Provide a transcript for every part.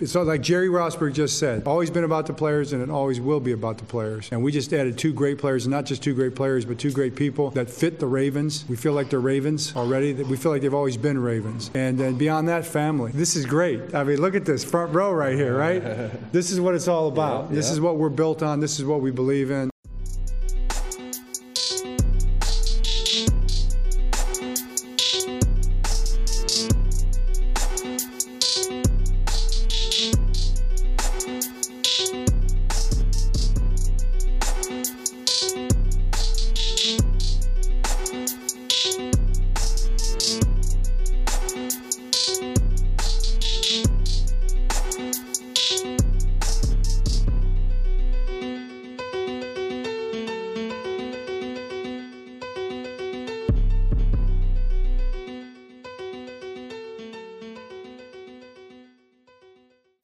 It's like Jerry Rosberg just said, always been about the players and it always will be about the players. And we just added two great players, not just two great players, but two great people that fit the Ravens. We feel like they're Ravens already. We feel like they've always been Ravens. And then beyond that, family. This is great. I mean, look at this front row right here, right? This is what it's all about. Yeah, yeah. This is what we're built on. This is what we believe in.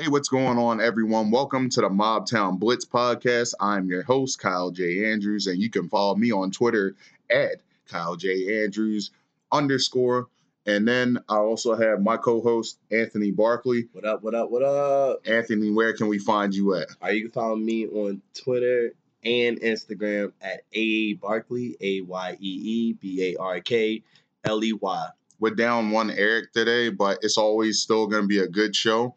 What's going on, everyone? Welcome to the Mobtown Blitz podcast. I'm your host, Kyle J Andrews, and you can follow me on Twitter at Kyle J Andrews _ And then I also have my co-host, Anthony Barkley. What up, what up, what up? Anthony, where can we find you at? All right, you can follow me on Twitter and Instagram at A Barkley, AYEEBARKLEY. We're down one Eric today, but it's always still going to be a good show.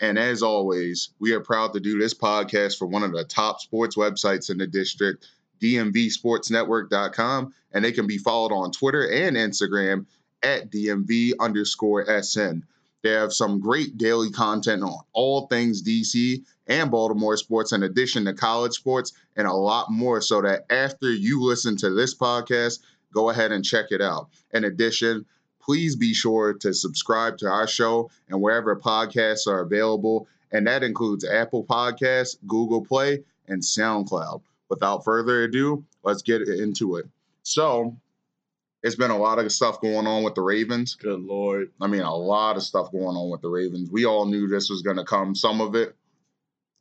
And as always, we are proud to do this podcast for one of the top sports websites in the district, dmvsportsnetwork.com, and they can be followed on Twitter and Instagram at dmv _sn. They have some great daily content on all things DC and Baltimore sports, in addition to college sports and a lot more, so that after you listen to this podcast, go ahead and check it out. In addition, please be sure to subscribe to our show and wherever podcasts are available, and that includes Apple Podcasts, Google Play, and SoundCloud. Without further ado, let's get into it. So, it's been a lot of stuff going on with the Ravens. Good Lord. I mean, a lot of stuff going on with the Ravens. We all knew this was going to come. Some of it,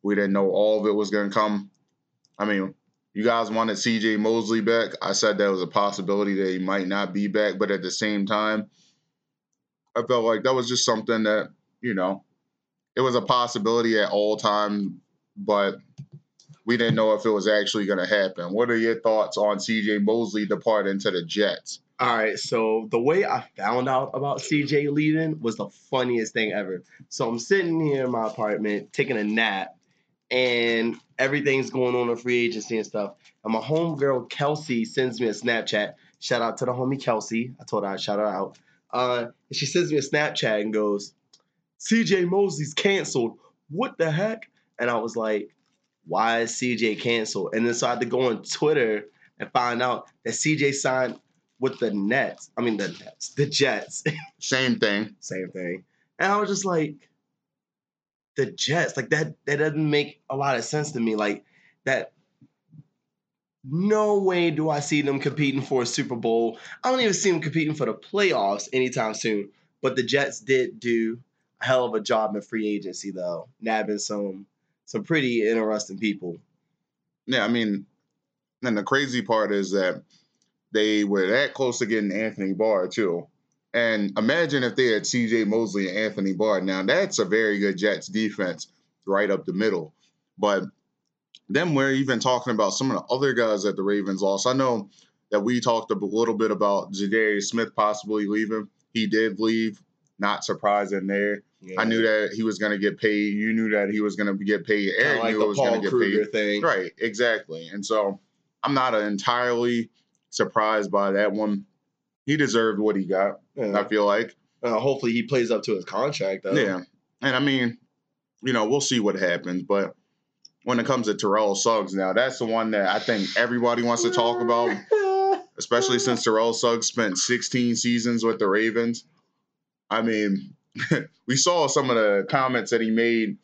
we didn't know all of it was going to come. I mean, you guys wanted C.J. Mosley back. I said that was a possibility that he might not be back, but at the same time, I felt like that was just something that, you know, it was a possibility at all times, but we didn't know if it was actually going to happen. What are your thoughts on C.J. Mosley departing to the Jets? All right, so the way I found out about C.J. leaving was the funniest thing ever. So I'm sitting here in my apartment taking a nap, and everything's going on in free agency and stuff. And my homegirl, Kelsey, sends me a Snapchat. Shout out to the homie, Kelsey. I told her I'd shout her out. And she sends me a Snapchat and goes, C.J. Mosley's canceled. What the heck? And I was like, why is C.J. canceled? And then so I had to go on Twitter and find out that C.J. signed with the Nets. I mean, the Jets. Same thing. Same thing. And I was just like, the Jets, like that doesn't make a lot of sense to me. Like that, no way do I see them competing for a Super Bowl. I don't even see them competing for the playoffs anytime soon. But the Jets did do a hell of a job in free agency, though, nabbing some pretty interesting people. Yeah, I mean, and the crazy part is that they were that close to getting Anthony Barr, too. And imagine if they had C.J. Mosley and Anthony Barr. Now, that's a very good Jets defense right up the middle. But then we're even talking about some of the other guys that the Ravens lost. I know that we talked a little bit about Za'Darius Smith possibly leaving. He did leave. Not surprising there. Yeah. I knew that he was going to get paid. You knew that he was going to get paid. Eric knew it was going to get paid. Like the Paul Kruger thing. Right, exactly. And so I'm not entirely surprised by that one. He deserved what he got, yeah. I feel like. Hopefully he plays up to his contract, though. Yeah. And, I mean, you know, we'll see what happens. But when it comes to Terrell Suggs now, that's the one that I think everybody wants to talk about, especially since Terrell Suggs spent 16 seasons with the Ravens. I mean, we saw some of the comments that he made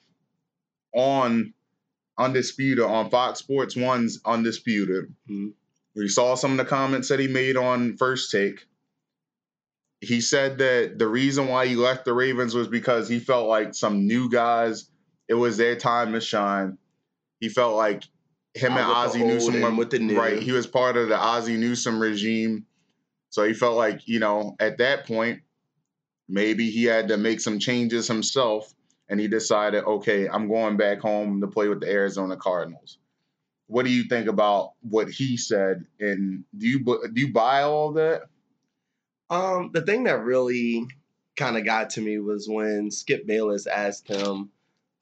on Undisputed, on Fox Sports 1's Undisputed. Mm-hmm. We saw some of the comments that he made on First Take. He said that the reason why he left the Ravens was because he felt like some new guys, it was their time to shine. He felt like him and Ozzie Newsome went with the new. Right, he was part of the Ozzie Newsome regime. So he felt like, you know, at that point, maybe he had to make some changes himself. and he decided, okay, I'm going back home to play with the Arizona Cardinals. What do you think about what he said, and do you buy all that? The thing that really kind of got to me was when Skip Bayless asked him,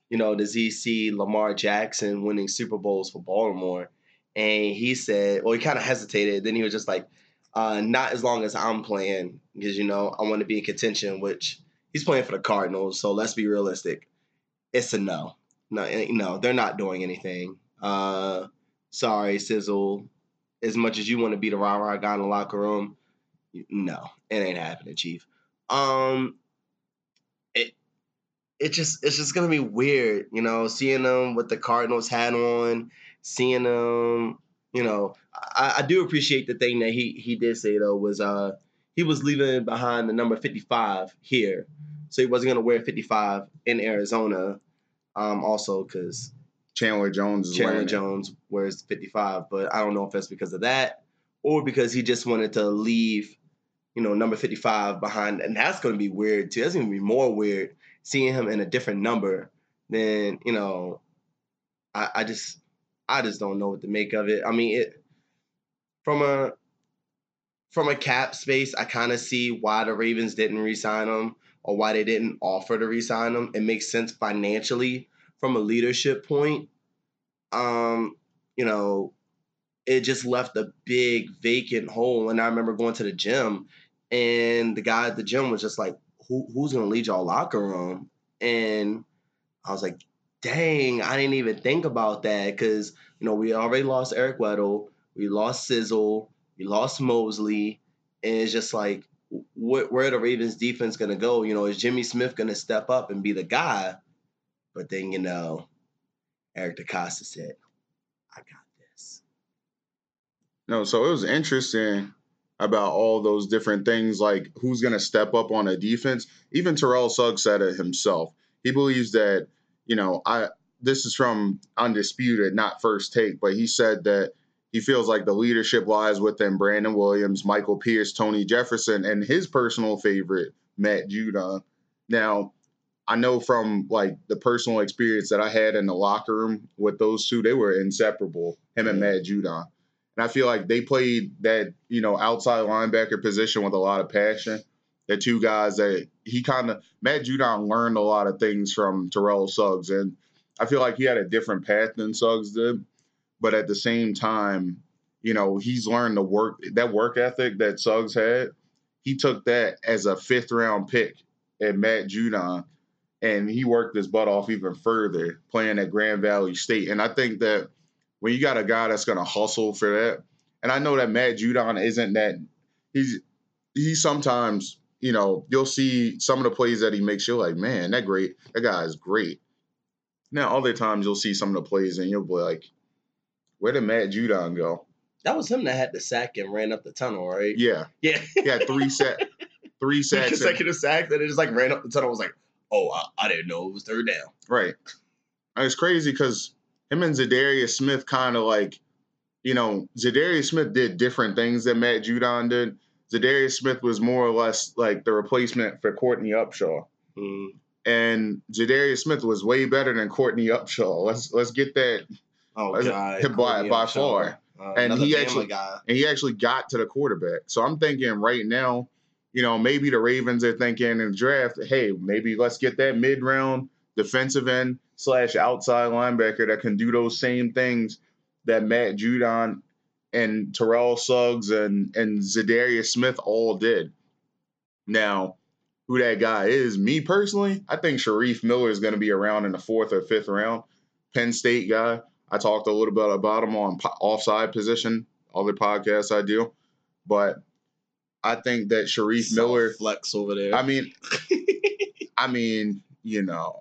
you know, does he see Lamar Jackson winning Super Bowls for Baltimore? And he said, well, he kind of hesitated. Then he was just like, not as long as I'm playing, because, you know, I want to be in contention, which he's playing for the Cardinals. So let's be realistic. It's a no. No, they're not doing anything. Sorry, Sizzle. As much as you want to be the rah-rah guy in the locker room, no, it ain't happening, Chief. It's just gonna be weird, you know, seeing them with the Cardinals hat on, seeing them, you know. I do appreciate the thing that he did say though was he was leaving behind the number 55 here, so he wasn't gonna wear 55 in Arizona. Also because Chandler Jones wears 55, but I don't know if that's because of that or because he just wanted to leave, you know, number 55 behind, and that's gonna be weird too. That's gonna be more weird seeing him in a different number than, you know. I just don't know what to make of it. I mean, it from a cap space, I kind of see why the Ravens didn't re-sign him or why they didn't offer to re-sign him. It makes sense financially from a leadership point. You know, it just left a big vacant hole. And I remember going to the gym, and the guy at the gym was just like, who's going to lead y'all locker room? And I was like, dang, I didn't even think about that, because, you know, we already lost Eric Weddle. We lost Sizzle. We lost Mosley. And it's just like, where are the Ravens defense going to go? You know, is Jimmy Smith going to step up and be the guy? But then, you know, Eric DaCosta said, I got this. No, so it was interesting about all those different things, like who's going to step up on a defense. Even Terrell Suggs said it himself. He believes that, you know, this is from Undisputed, not First Take, but he said that he feels like the leadership lies within Brandon Williams, Michael Pierce, Tony Jefferson, and his personal favorite, Matt Judon. Now, I know from, like, the personal experience that I had in the locker room with those two, they were inseparable, him and Matt Judon. And I feel like they played that, you know, outside linebacker position with a lot of passion. The two guys that he kind of – Matt Judon learned a lot of things from Terrell Suggs, and I feel like he had a different path than Suggs did. But at the same time, you know, he's learned the work – that work ethic that Suggs had, he took that as a fifth-round pick at Matt Judon, and he worked his butt off even further playing at Grand Valley State. And I think that – when you got a guy that's going to hustle for that, and I know that Matt Judon isn't that – he sometimes, you know, you'll see some of the plays that he makes, you're like, man, that guy is great. Now, other times you'll see some of the plays and you'll be like, where did Matt Judon go? That was him that had the sack and ran up the tunnel, right? Yeah. He had three sacks. Consecutive sacks, and it just, like, ran up the tunnel. I was like, oh, I didn't know it was third down. Right. And it's crazy because – him and Za'Darius Smith kind of like, you know, Za'Darius Smith did different things than Matt Judon did. Za'Darius Smith was more or less like the replacement for Courtney Upshaw. Mm. And Za'Darius Smith was way better than Courtney Upshaw. Let's get that by far. And he actually got to the quarterback. So I'm thinking right now, you know, maybe the Ravens are thinking in draft, hey, maybe let's get that mid-round defensive end / outside linebacker that can do those same things that Matt Judon and Terrell Suggs and Za'Darius Smith all did. Now, who that guy is, me personally, I think Sharif Miller is going to be around in the 4th or 5th round. Penn State guy. I talked a little bit about him on offside position, other podcasts I do. But I think that Sharif Miller flex over there. I mean, you know.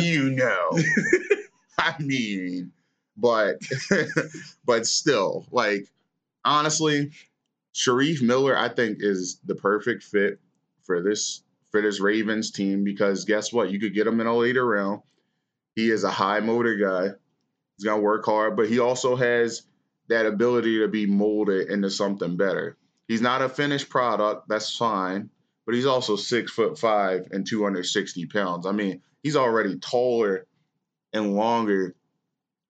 You know, I mean, but still, like, honestly, Sharif Miller, I think, is the perfect fit for this Ravens team, because guess what? You could get him in a later round. He is a high motor guy. He's going to work hard, but he also has that ability to be molded into something better. He's not a finished product. That's fine. but he's also 6'5" and 260 pounds. I mean, he's already taller and longer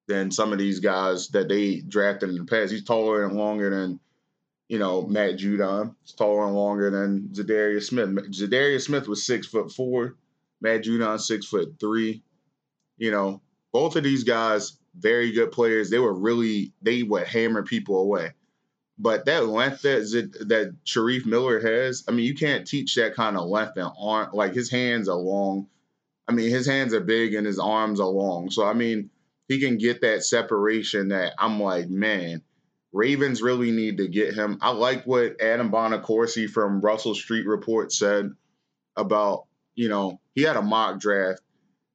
than some of these guys that they drafted in the past. He's taller and longer than, you know, Matt Judon. He's taller and longer than Za'Darius Smith. Za'Darius Smith was 6'4". Matt Judon, 6'3". You know, both of these guys, very good players. They would hammer people away. But that length that Sharif Miller has, I mean, you can't teach that kind of length and arm. Like, his hands are long. I mean, his hands are big and his arms are long. So, I mean, he can get that separation that I'm like, man, Ravens really need to get him. I like what Adam Bonacorsi from Russell Street Report said about, you know, he had a mock draft.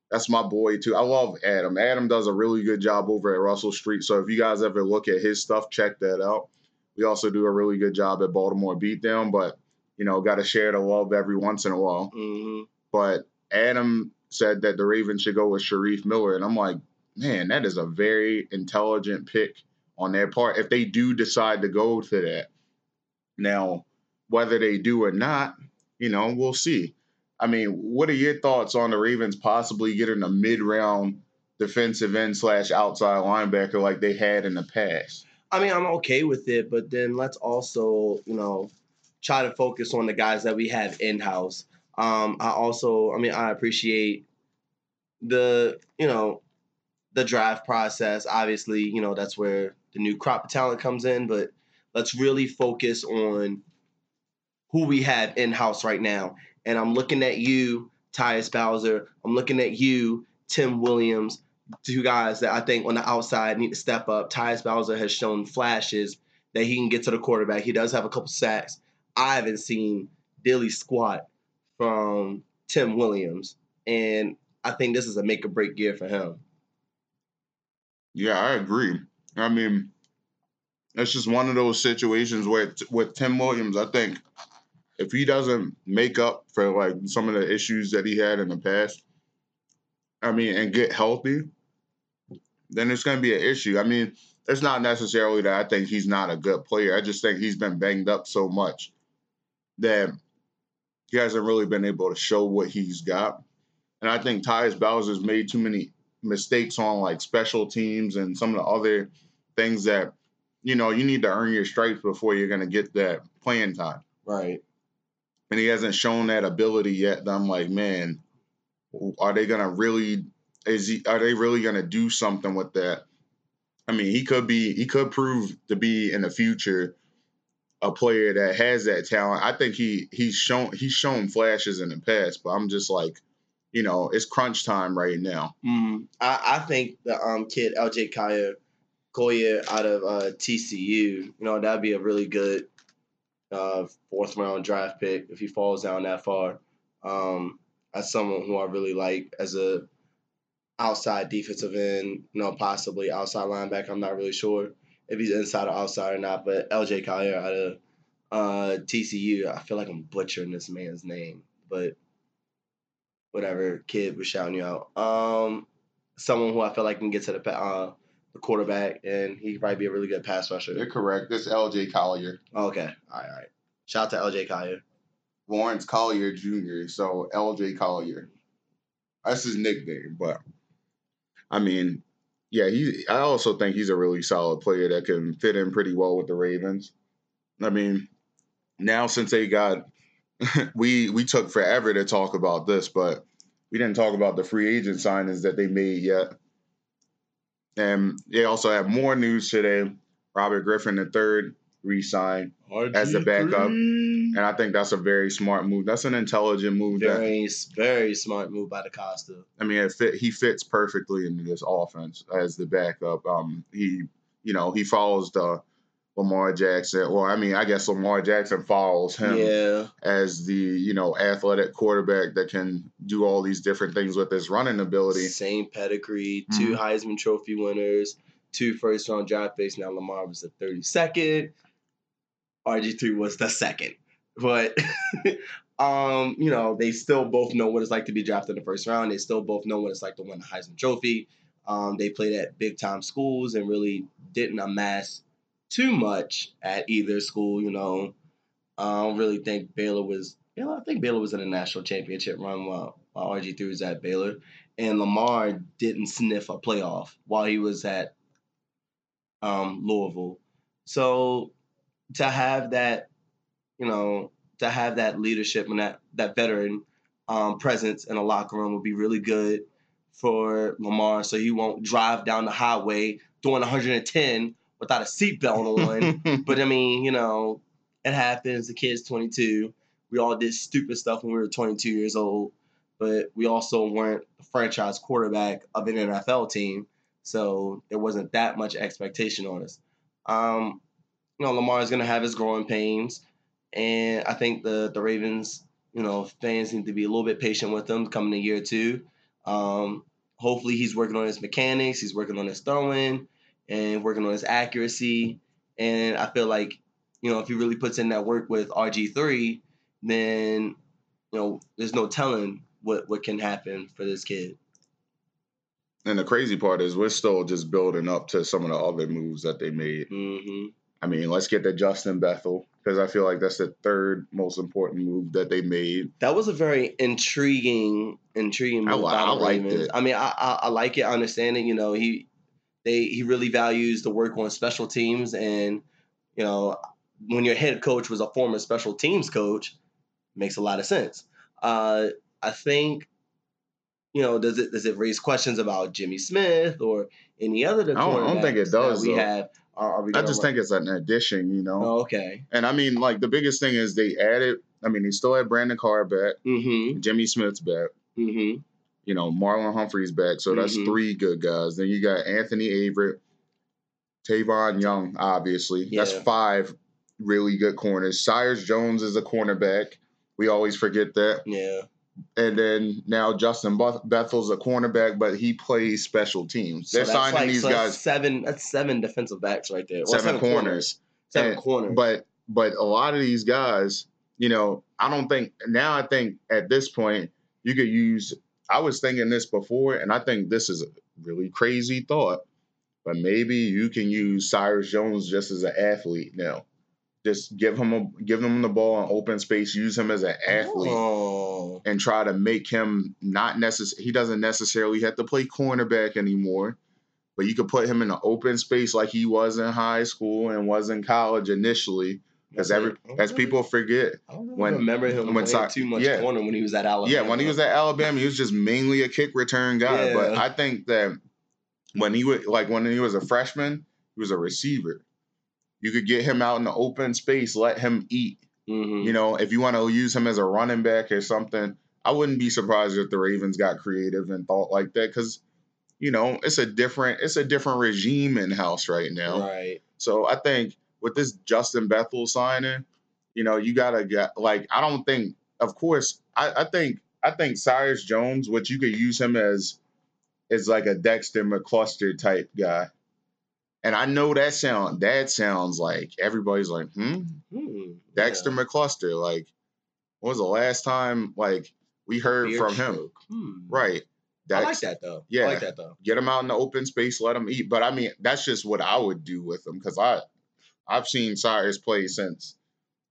That's my boy, too. I love Adam. Adam does a really good job over at Russell Street. So if you guys ever look at his stuff, check that out. We also do a really good job at Baltimore Beatdown, but, you know, got to share the love every once in a while. Mm-hmm. But Adam said that the Ravens should go with Sharif Miller, and I'm like, man, that is a very intelligent pick on their part if they do decide to go to that. Now, whether they do or not, you know, we'll see. I mean, what are your thoughts on the Ravens possibly getting a mid-round defensive end / outside linebacker like they had in the past? I mean, I'm okay with it, but then let's also, you know, try to focus on the guys that we have in-house. I appreciate the, you know, the draft process. Obviously, you know, that's where the new crop of talent comes in, but let's really focus on who we have in-house right now. And I'm looking at you, Tyus Bowser. I'm looking at you, Tim Williams. Two guys that I think on the outside need to step up. Tyus Bowser has shown flashes that he can get to the quarterback. He does have a couple sacks. I haven't seen dilly squat from Tim Williams, and I think this is a make-or-break year for him. Yeah, I agree. I mean, it's just one of those situations where with Tim Williams, I think if he doesn't make up for, like, some of the issues that he had in the past, I mean, and get healthy, then it's going to be an issue. I mean, it's not necessarily that I think he's not a good player. I just think he's been banged up so much that he hasn't really been able to show what he's got. And I think Tyus Bowser's made too many mistakes on, like, special teams and some of the other things that, you know, you need to earn your stripes before you're going to get that playing time. Right. And he hasn't shown that ability yet. I'm like, man, are they really going to do something with that? I mean, he could prove to be in the future a player that has that talent. I think he's shown flashes in the past, but I'm just like, you know, it's crunch time right now. Mm-hmm. I think the kid LJ Collier out of TCU, you know, that'd be a really good fourth round draft pick if he falls down that far. As someone who I really like as a outside defensive end, you know, possibly outside linebacker. I'm not really sure if he's inside or outside or not, but LJ Collier out of TCU, I feel like I'm butchering this man's name, but whatever, kid was shouting you out. Someone who I feel like can get to the quarterback, and he could probably be a really good pass rusher. You're correct. It's LJ Collier. Okay. All right. Shout out to LJ Collier. Lawrence Collier Jr., so LJ Collier. That's his nickname, but I mean, yeah, I also think he's a really solid player that can fit in pretty well with the Ravens. I mean, now since they got – we took forever to talk about this, but we didn't talk about the free agent signings that they made yet. And they also have more news today. Robert Griffin III re-signed as the backup. And I think that's a very smart move. That's an intelligent move. Very smart move by DaCosta. I mean, he fits perfectly into this offense as the backup. He follows the Lamar Jackson. Well, I mean, I guess Lamar Jackson follows him as the, you know, athletic quarterback that can do all these different things with his running ability. Same pedigree, two Heisman Trophy winners, two first-round draft picks. Now Lamar was the 32nd. RG3 was the second. But, you know, they still both know what it's like to be drafted in the first round. They still both know what it's like to win the Heisman Trophy. They played at big-time schools and really didn't amass too much at either school, you know. I don't really think Baylor was Baylor, I think Baylor was in a national championship run while RG3 was at Baylor. And Lamar didn't sniff a playoff while he was at Louisville. So to have that, you know, to have that leadership and that veteran presence in a locker room would be really good for Lamar, so he won't drive down the highway doing 110 without a seatbelt on. But, I mean, you know, it happens. The kid's 22. We all did stupid stuff when we were 22 years old, but we also weren't the franchise quarterback of an NFL team, so there wasn't that much expectation on us. You know, Lamar's going to have his growing pains, and I think the Ravens, you know, fans need to be a little bit patient with him coming to year two. Hopefully he's working on his mechanics, he's working on his throwing, and working on his accuracy. And I feel like, you know, if he really puts in that work with RG3, then, you know, there's no telling what can happen for this kid. And the crazy part is we're still just building up to some of the other moves that they made. Mm-hmm. I mean, let's get to Justin Bethel, because I feel like that's the third most important move that they made. That was a very intriguing move. I liked it. I mean, I like it. I understand it. You know, he really values the work on special teams. And, you know, when your head coach was a former special teams coach, it makes a lot of sense. I think, you know, does it raise questions about Jimmy Smith or any other quarterbacks? I don't think it does. We have. I just think it's an addition, you know. Oh, okay. And I mean, like, the biggest thing is they added. I mean, they still had Brandon Carr back, mm-hmm. Jimmy Smith's back, mm-hmm. you know, Marlon Humphrey's back. So that's mm-hmm. three good guys. Then you got Anthony Averett, Tavon Young, obviously. Yeah. That's five really good corners. Cyrus Jones is a cornerback. We always forget that. Yeah. And then now Justin Bethel's a cornerback, but he plays special teams. They're signing these guys. That's seven defensive backs right there. Seven corners. Seven corners. But a lot of these guys, you know, I think at this point you could use – I was thinking this before, and I think this is a really crazy thought, but maybe you can use Cyrus Jones just as an athlete now. Just give him the ball in open space, use him as an athlete, and try to make him he doesn't necessarily have to play cornerback anymore, but you could put him in an open space like he was in high school and was in college initially, because as people forget, I don't remember him playing too much corner when he was at Alabama. Yeah, when he was at Alabama, he was just mainly a kick return guy. Yeah. But I think that when he was a freshman, he was a receiver. You could get him out in the open space, let him eat. Mm-hmm. You know, if you want to use him as a running back or something, I wouldn't be surprised if the Ravens got creative and thought like that, because, you know, it's a different regime in house right now. Right. So I think with this Justin Bethel signing, you know, you gotta get I think Cyrus Jones, which you could use him as, is like a Dexter McCluster type guy. And I know that sounds like everybody's like, Dexter McCluster. Like, when was the last time, like, we heard from him? Right. I like that, though. Yeah. I like that, though. Get him out in the open space, let him eat. But, I mean, that's just what I would do with him, because I've seen Cyrus play since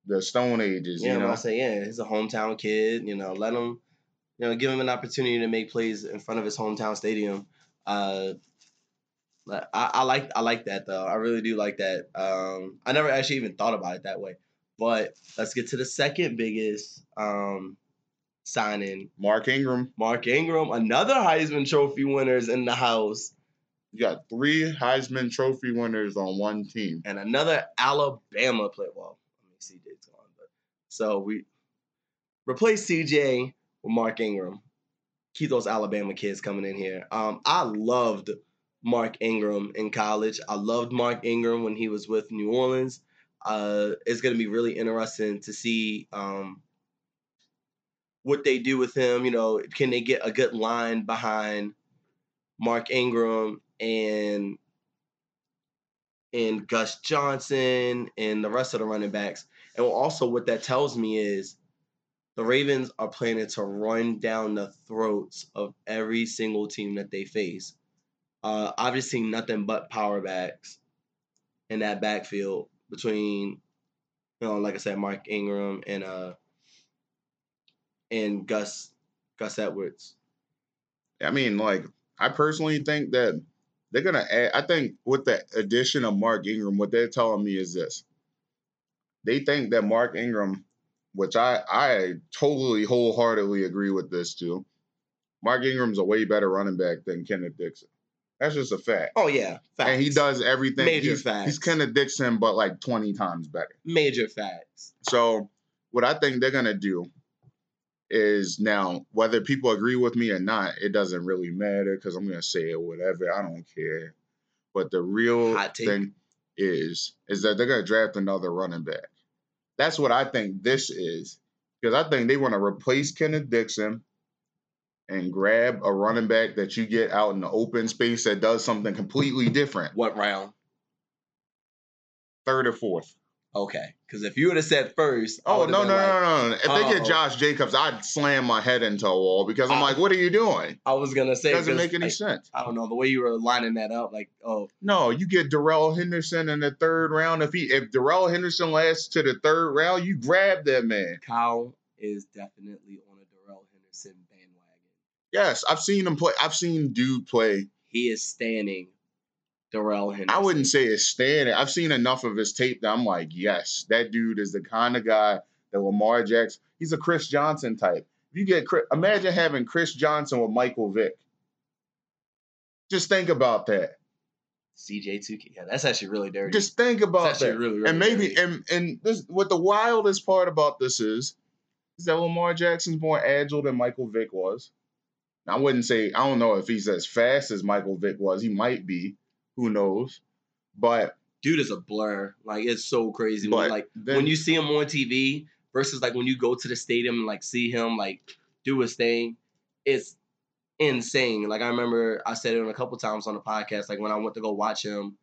the Stone Ages. Yeah, you know? I say, yeah, he's a hometown kid. You know, let him, you know, give him an opportunity to make plays in front of his hometown stadium. I like that, though. I really do like that. I never actually even thought about it that way. But let's get to the second biggest signing. Mark Ingram, another Heisman Trophy winners in the house. You got three Heisman Trophy winners on one team. And another Alabama player. Well, I mean, CJ's gone. So we replace CJ with Mark Ingram. Keep those Alabama kids coming in here. I loved Mark Ingram in college. I loved Mark Ingram when he was with New Orleans. It's going to be really interesting to see what they do with him. You know, can they get a good line behind Mark Ingram and Gus Johnson and the rest of the running backs? And also what that tells me is the Ravens are planning to run down the throats of every single team that they face. I've seen nothing but power backs in that backfield between, you know, like I said, Mark Ingram and and Gus Edwards. I mean, like, I personally think that they're going to add – I think with the addition of Mark Ingram, what they're telling me is this. They think that Mark Ingram, which I totally wholeheartedly agree with this too, Mark Ingram's a way better running back than Kenneth Dixon. That's just a fact. Oh, yeah. Facts. And he does everything. Major facts. He's Kenneth Dixon, but like 20 times better. Major facts. So what I think they're going to do is, now, whether people agree with me or not, it doesn't really matter because I'm going to say it whatever. I don't care. But the real thing is that they're going to draft another running back. That's what I think this is, because I think they want to replace Kenneth Dixon and grab a running back that you get out in the open space that does something completely different. What round? Third or fourth. Okay, because if you would have said first, oh no, no, like, no! If they get Josh Jacobs, I'd slam my head into a wall because I'm like, what are you doing? I was gonna say, it doesn't make any sense. I don't know the way you were lining that up, like, oh no, you get Darrell Henderson in the third round. If Darrell Henderson lasts to the third round, you grab that man. Kyle is definitely on a Darrell Henderson bandwagon. Yes, I've seen him play. I've seen dude play. He is standing Darrell Henderson. I wouldn't say it's standing. I've seen enough of his tape that I'm like, yes, that dude is the kind of guy that Lamar Jackson, he's a Chris Johnson type. If you get, imagine having Chris Johnson with Michael Vick. Just think about that. C.J. Tukey. Yeah, that's actually really dirty. Just think about that. Really, really, and maybe, and this, what the wildest part about this is that Lamar Jackson's more agile than Michael Vick was. Now, I wouldn't say, I don't know if he's as fast as Michael Vick was. He might be. Who knows? But dude is a blur. Like, it's so crazy. Like, then, when you see him on TV versus like when you go to the stadium and like see him like do his thing, it's insane. Like, I remember I said it a couple times on the podcast. Like, when I went to go watch him,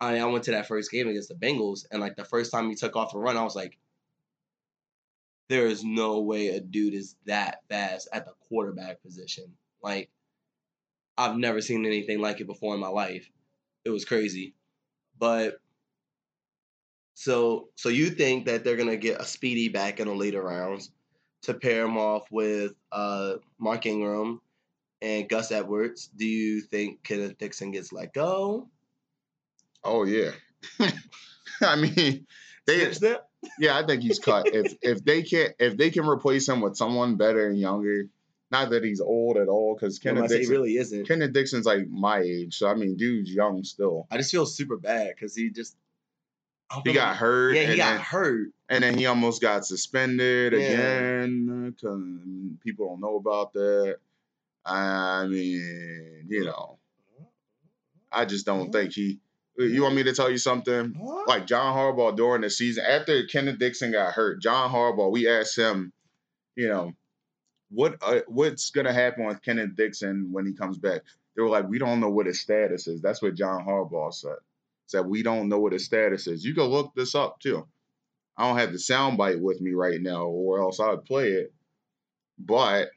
I went to that first game against the Bengals, and like the first time he took off a run, I was like, there is no way a dude is that fast at the quarterback position. Like, I've never seen anything like it before in my life. It was crazy. But so you think that they're going to get a speedy back in the later rounds to pair him off with Mark Ingram and Gus Edwards. Do you think Kenneth Dixon gets let go? Oh, yeah. I mean, I think he's cut. if they can replace him with someone better and younger. Not that he's old at all, because Kenneth Dixon really isn't. Kenneth Dixon's like my age, so I mean, dude's young still. I just feel super bad because he got hurt. Yeah, he got hurt, and then he almost got suspended again. Cause people don't know about that. I mean, you know, I just don't think he. You want me to tell you something? Like John Harbaugh during the season after Kenneth Dixon got hurt, John Harbaugh, we asked him, you know, what's going to happen with Kenneth Dixon when he comes back? They were like, we don't know what his status is. That's what John Harbaugh said we don't know what his status is. You can look this up, too. I don't have the soundbite with me right now, or else I would play it. But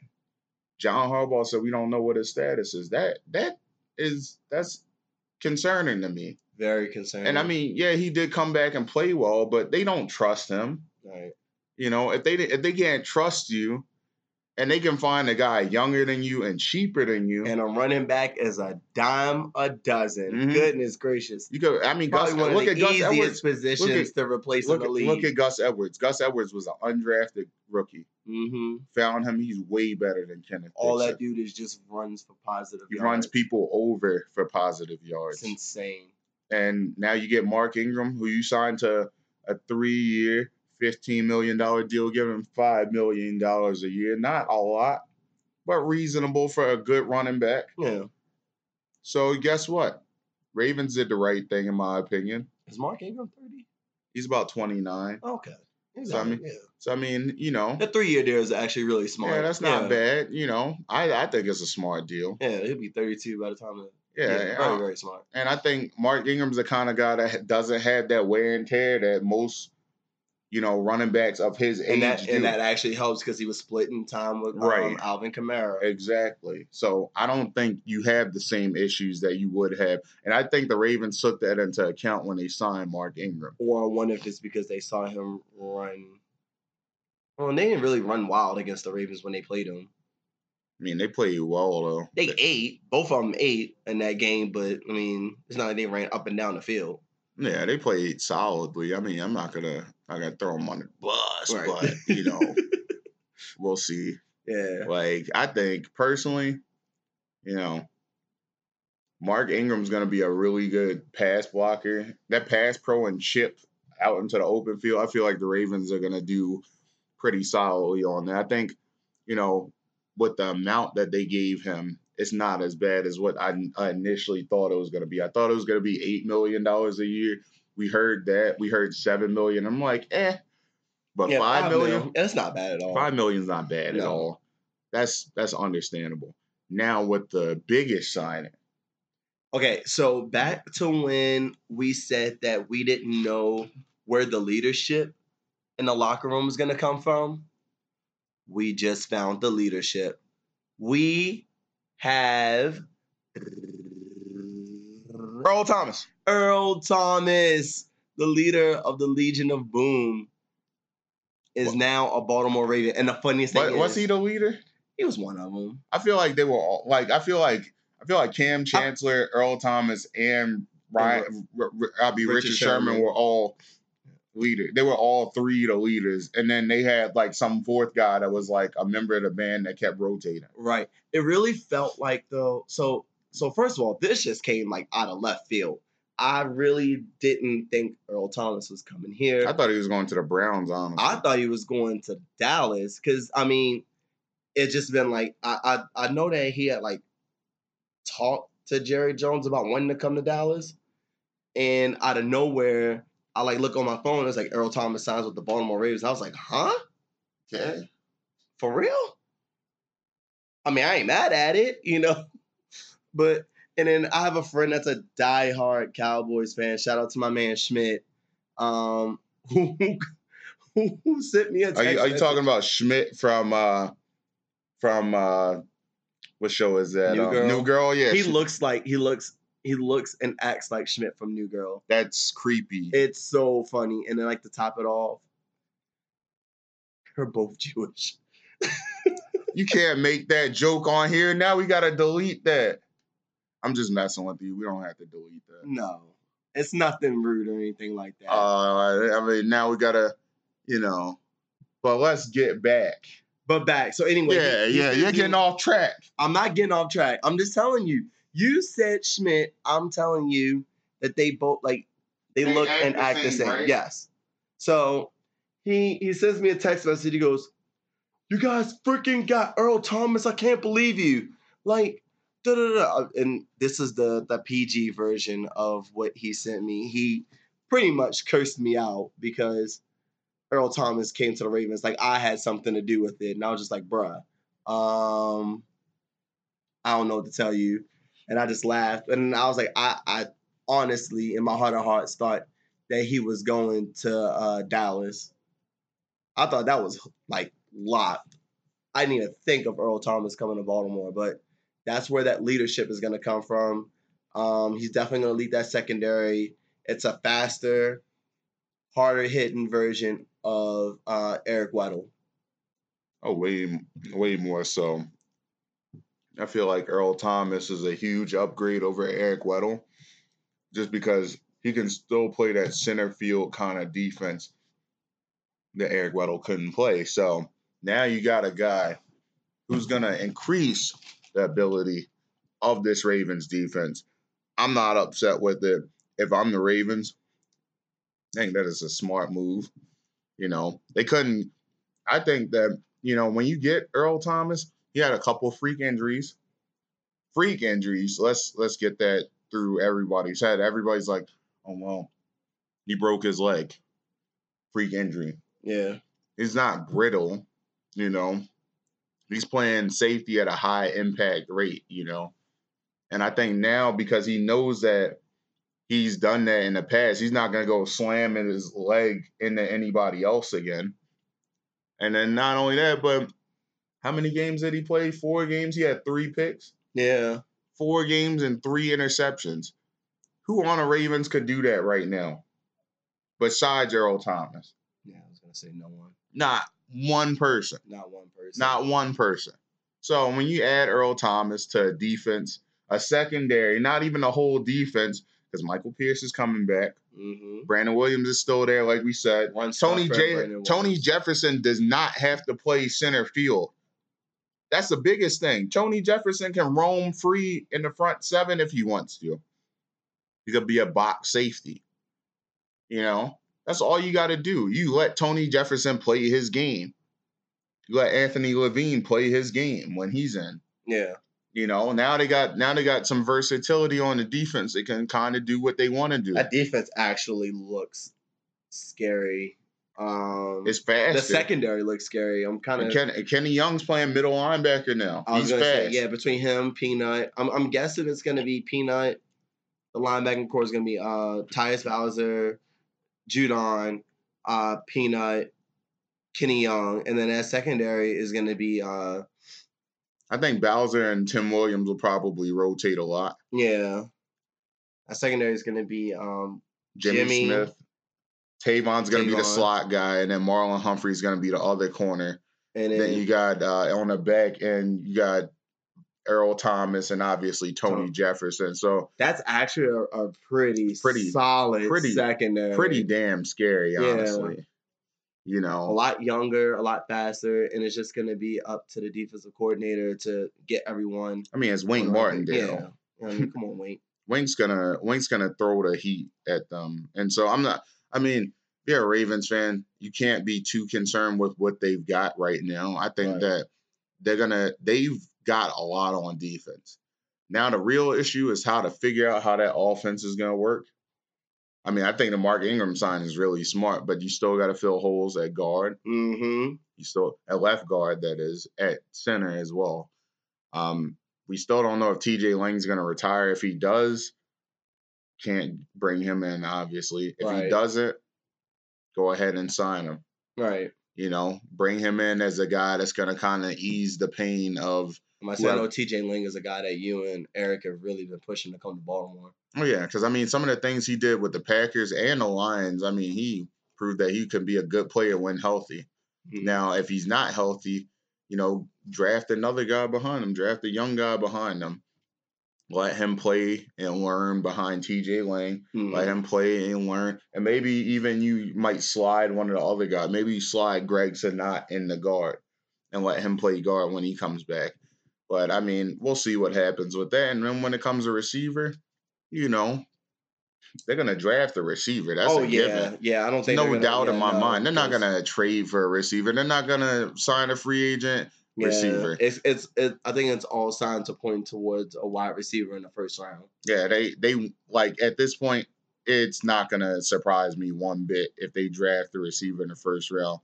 John Harbaugh said we don't know what his status is. That's concerning to me. Very concerning. And, I mean, yeah, he did come back and play well, but they don't trust him. Right. You know, if they can't trust you, and they can find a guy younger than you and cheaper than you. And a running back is a dime a dozen. Mm-hmm. Goodness gracious. You could, I mean, look at Gus Edwards. Gus Edwards was an undrafted rookie. Mm-hmm. Found him. He's way better than Kenneth Dixon. All that dude is just runs for positive yards. He runs people over for positive yards. It's insane. And now you get Mark Ingram, who you signed to a 3-year $15 million deal, giving $5 million a year. Not a lot, but reasonable for a good running back. Yeah. So guess what? Ravens did the right thing, in my opinion. Is Mark Ingram 30? He's about 29. Okay. Exactly. So, I mean, you know. The 3-year deal is actually really smart. Yeah, that's not bad. You know, I think it's a smart deal. Yeah, he'll be 32 by the time of very, very smart. And I think Mark Ingram's the kind of guy that doesn't have that wear and tear that most, you know, running backs of his age. And that actually helps because he was splitting time with Alvin Kamara. Exactly. So I don't think you have the same issues that you would have. And I think the Ravens took that into account when they signed Mark Ingram. Or I wonder if it's because they saw him run Well, and they didn't really run wild against the Ravens when they played them. I mean, they played well, though. They ate. Both of them ate in that game, but, I mean, it's not like they ran up and down the field. Yeah, they played solidly. I mean, I'm not going to throw them on the bus, right. But, you know, we'll see. Yeah. Like, I think, personally, you know, Mark Ingram's going to be a really good pass blocker. That pass pro and chip out into the open field, I feel like the Ravens are going to do pretty solidly on that. I think, you know, with the amount that they gave him, it's not as bad as what I initially thought it was going to be. I thought it was going to be $8 million a year. We heard that. We heard $7 million. I'm like, eh. But yeah, $5 million, that's not bad at all. $5 million is not bad at all. That's understandable. Now with the biggest signing. Okay, so back to when we said that we didn't know where the leadership in the locker room was going to come from. We just found the leadership. We have Earl Thomas. Earl Thomas, the leader of the Legion of Boom, is now a Baltimore Raven. And the funniest thing was he the leader? He was one of them. I feel like they were all like. I feel like Cam Chancellor, Earl Thomas, and Ryan, Richard Sherman were all. Leader. They were all three the leaders, and then they had like some fourth guy that was like a member of the band that kept rotating. Right. It really felt like though. So first of all, this just came like out of left field. I really didn't think Earl Thomas was coming here. I thought he was going to the Browns. Honestly, I thought he was going to Dallas because I mean, it's just been like I know that he had like talked to Jerry Jones about wanting to come to Dallas, and out of nowhere. I like look on my phone. It's like Earl Thomas signs with the Baltimore Ravens. I was like, huh? Okay, for real? I mean, I ain't mad at it, you know. But and then I have a friend that's a diehard Cowboys fan. Shout out to my man Schmidt, who sent me a text. Are you talking about Schmidt from what show is that? New Girl. Yeah, he looks. He looks and acts like Schmidt from New Girl. That's creepy. It's so funny. And then, like, to top it off, they're both Jewish. You can't make that joke on here. Now we got to delete that. I'm just messing with you. We don't have to delete that. No. It's nothing rude or anything like that. I mean, now we got to, you know. But let's get back. So, anyway. You're getting off track. I'm not getting off track. I'm just telling you. You said Schmidt. I'm telling you that they both like they look and act the same. Right? Yes. So he sends me a text message. He goes, "You guys freaking got Earl Thomas. I can't believe you." Like, And this is the PG version of what he sent me. He pretty much cursed me out because Earl Thomas came to the Ravens. Like I had something to do with it, and I was just like, "Bruh, I don't know what to tell you." And I just laughed. And I was like, I honestly, in my heart of hearts, thought that he was going to Dallas. I thought that was, like, locked. I didn't even think of Earl Thomas coming to Baltimore. But that's where that leadership is going to come from. He's definitely going to lead that secondary. It's a faster, harder-hitting version of Eric Weddle. Oh, way more so. I feel like Earl Thomas is a huge upgrade over Eric Weddle just because he can still play that center field kind of defense that Eric Weddle couldn't play. So now you got a guy who's going to increase the ability of this Ravens defense. I'm not upset with it. If I'm the Ravens, I think that is a smart move. You know, they couldn't – I think that, you know, when you get Earl Thomas – he had a couple freak injuries. Let's get that through everybody's head. Everybody's like, oh, well, he broke his leg. Freak injury. Yeah. He's not brittle, you know. He's playing safety at a high impact rate, you know. And I think now because he knows that he's done that in the past, he's not going to go slamming his leg into anybody else again. And then not only that, but... how many games did he play? 4 games? He had 3 picks? Yeah. 4 games and 3 interceptions. Who on the Ravens could do that right now besides Earl Thomas? Yeah, I was going to say no one. Not one person. Not one person. Not one person. So when you add Earl Thomas to a defense, a secondary, not even a whole defense, because Michael Pierce is coming back. Mm-hmm. Brandon Williams is still there, like we said. Tony Jefferson does not have to play center field. That's the biggest thing. Tony Jefferson can roam free in the front seven if he wants to. He could be a box safety. You know, that's all you got to do. You let Tony Jefferson play his game. You let Anthony Levine play his game when he's in. Yeah. You know, now they got some versatility on the defense. They can kind of do what they want to do. That defense actually looks scary. It's fast. The secondary looks scary. I'm kind of Kenny Young's playing middle linebacker now. He's fast. Say, yeah, between him, Peanut. I'm guessing it's gonna be Peanut. The linebacking core is gonna be Tyus Bowser, Judon, Peanut, Kenny Young, and then that secondary is gonna be I think Bowser and Tim Williams will probably rotate a lot. Yeah. Our secondary is going to be Jimmy Smith. Tavon's going to be the slot guy, and then Marlon Humphrey's going to be the other corner. And then you got on the back end, you got Earl Thomas and obviously Tony Jefferson. So that's actually a pretty solid secondary. Pretty damn scary, honestly. Yeah. You know, a lot younger, a lot faster, and it's just going to be up to the defensive coordinator to get everyone. I mean, it's Wink Martindale. Yeah. I mean, come on, Wink. Wink's gonna throw the heat at them, and so I'm not. I mean, if you're a Ravens fan, you can't be too concerned with what they've got right now. I think that they've got a lot on defense. Now the real issue is how to figure out how that offense is going to work. I mean, I think the Mark Ingram sign is really smart, but you still got to fill holes at guard. Mm-hmm. You still at left guard, that is, at center as well. We still don't know if T.J. Lang's going to retire. If he does, can't bring him in, obviously. If he doesn't, go ahead and sign him. Right. You know, bring him in as a guy that's going to kind of ease the pain of – I know T.J. Lang is a guy that you and Eric have really been pushing to come to Baltimore. Oh, yeah, because, I mean, some of the things he did with the Packers and the Lions, I mean, he proved that he could be a good player when healthy. Mm-hmm. Now, if he's not healthy, you know, draft another guy behind him. Draft a young guy behind him. Let him play and learn behind T.J. Lang. Mm-hmm. Let him play and learn. And maybe even you might slide one of the other guys. Maybe you slide Greg Sennott in the guard and let him play guard when he comes back. But, I mean, we'll see what happens with that. And then when it comes to receiver – you know, they're going to draft a receiver. That's a given. Yeah, I don't think no doubt in my mind. They're not going to trade for a receiver. They're not going to sign a free agent receiver. I think it's all signs to point towards a wide receiver in the first round. Yeah, they like at this point, it's not going to surprise me one bit if they draft the receiver in the first round.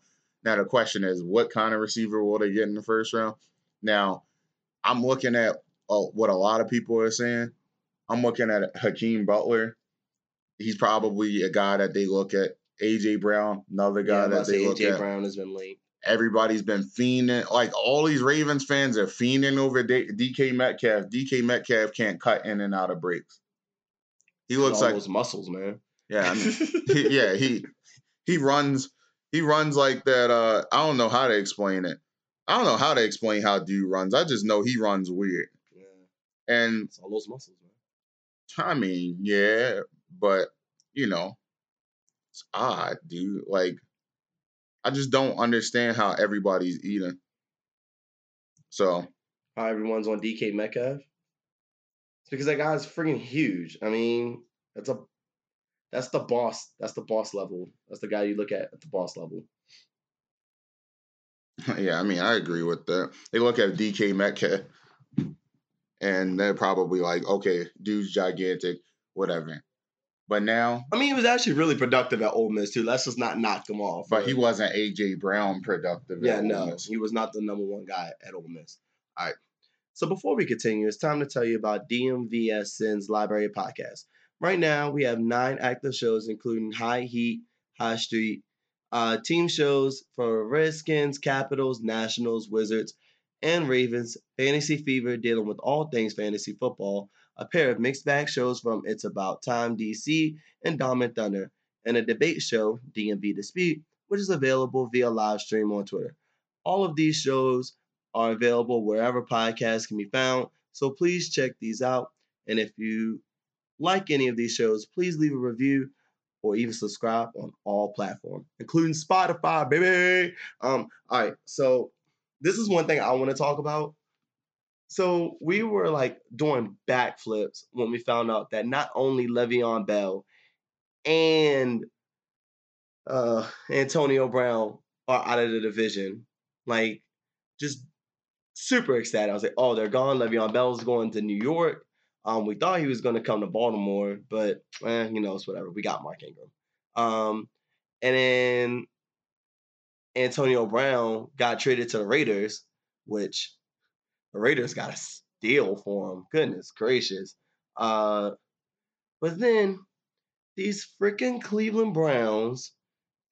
Now, the question is, what kind of receiver will they get in the first round? Now, I'm looking at what a lot of people are saying. I'm looking at Hakeem Butler. He's probably a guy that they look at. A.J. Brown, another guy that they look at. A.J. Brown has been late. Everybody's been fiending. Like, all these Ravens fans are fiending over DK Metcalf. DK Metcalf can't cut in and out of breaks. He looks like all those muscles, man. Yeah, I mean, he runs like that. I don't know how to explain it. I don't know how to explain how dude runs. I just know he runs weird. Yeah, and it's all those muscles, man. I mean, yeah, but, you know, it's odd, dude. Like, I just don't understand how everybody's eating. So. How everyone's on DK Metcalf? It's because that guy's freaking huge. I mean, that's the boss. That's the boss level. That's the guy you look at the boss level. Yeah, I mean, I agree with that. They look at DK Metcalf. And they're probably like, okay, dude's gigantic, whatever. But now... I mean, he was actually really productive at Ole Miss, too. Let's just not knock him off. But he wasn't A.J. Brown productive at Ole Miss. He was not the number one guy at Ole Miss. All right. So before we continue, it's time to tell you about DMVS Sins Library Podcast. Right now, we have 9 active shows, including High Heat, High Street, team shows for Redskins, Capitals, Nationals, Wizards, and Ravens, Fantasy Fever, dealing with all things fantasy football, a pair of mixed bag shows from It's About Time DC and Dom and Thunder, and a debate show, DMV Dispute, which is available via live stream on Twitter. All of these shows are available wherever podcasts can be found, so please check these out. And if you like any of these shows, please leave a review or even subscribe on all platforms, including Spotify, baby. All right, so this is one thing I want to talk about. So we were like doing backflips when we found out that not only Le'Veon Bell and Antonio Brown are out of the division. Like, just super ecstatic. I was like, oh, they're gone. Le'Veon Bell's going to New York. We thought he was going to come to Baltimore, but you know, it's whatever. We got Mark Ingram. And then Antonio Brown got traded to the Raiders, which the Raiders got a steal for him. Goodness gracious. But then these freaking Cleveland Browns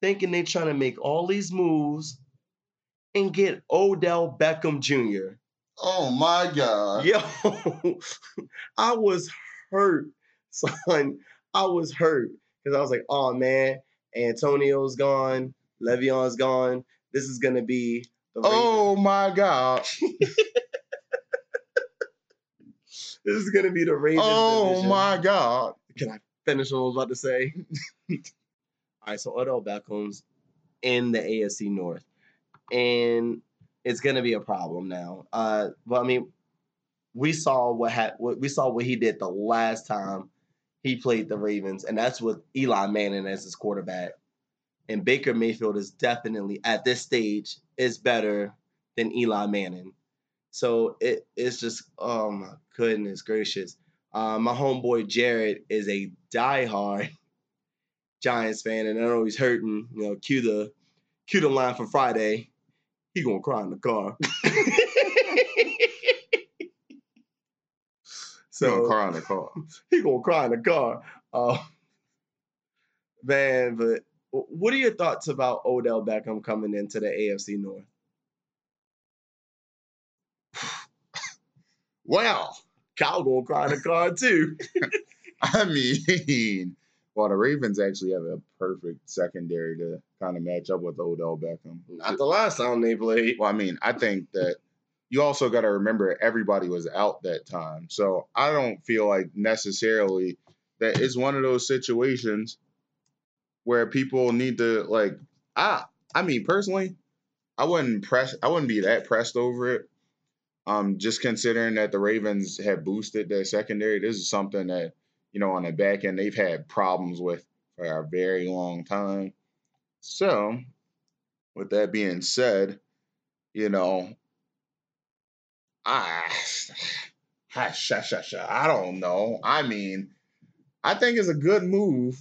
thinking they're trying to make all these moves and get Odell Beckham Jr. Oh, my God. Yo, I was hurt, son. I was hurt because I was like, oh, man, Antonio's gone. Le'Veon's gone. This is going to be the Raiders. Oh, my God. This is going to be the Raiders division. My God. Can I finish what I was about to say? All right, so Odell Beckham's in the AFC North, and it's going to be a problem now. But, I mean, we saw what he did the last time he played the Ravens, and that's with Eli Manning as his quarterback. And Baker Mayfield is definitely, at this stage, is better than Eli Manning. So it's just, oh, my goodness gracious. My homeboy Jared is a diehard Giants fan, and I know he's hurting. You know, cue the line for Friday. He gonna cry in the car. He gonna cry in the car. Man, but what are your thoughts about Odell Beckham coming into the AFC North? Well, Kyle gonna cry in the car too. I mean, well, the Ravens actually have a perfect secondary to kind of match up with Odell Beckham. Not the last time they played. Well, I mean, I think that you also got to remember everybody was out that time. So I don't feel like necessarily that it's one of those situations where people need to, like, I mean, personally, I wouldn't be that pressed over it. Just considering that the Ravens have boosted their secondary, this is something that, you know, on the back end, they've had problems with for a very long time. So, with that being said, you know, I don't know. I mean, I think it's a good move,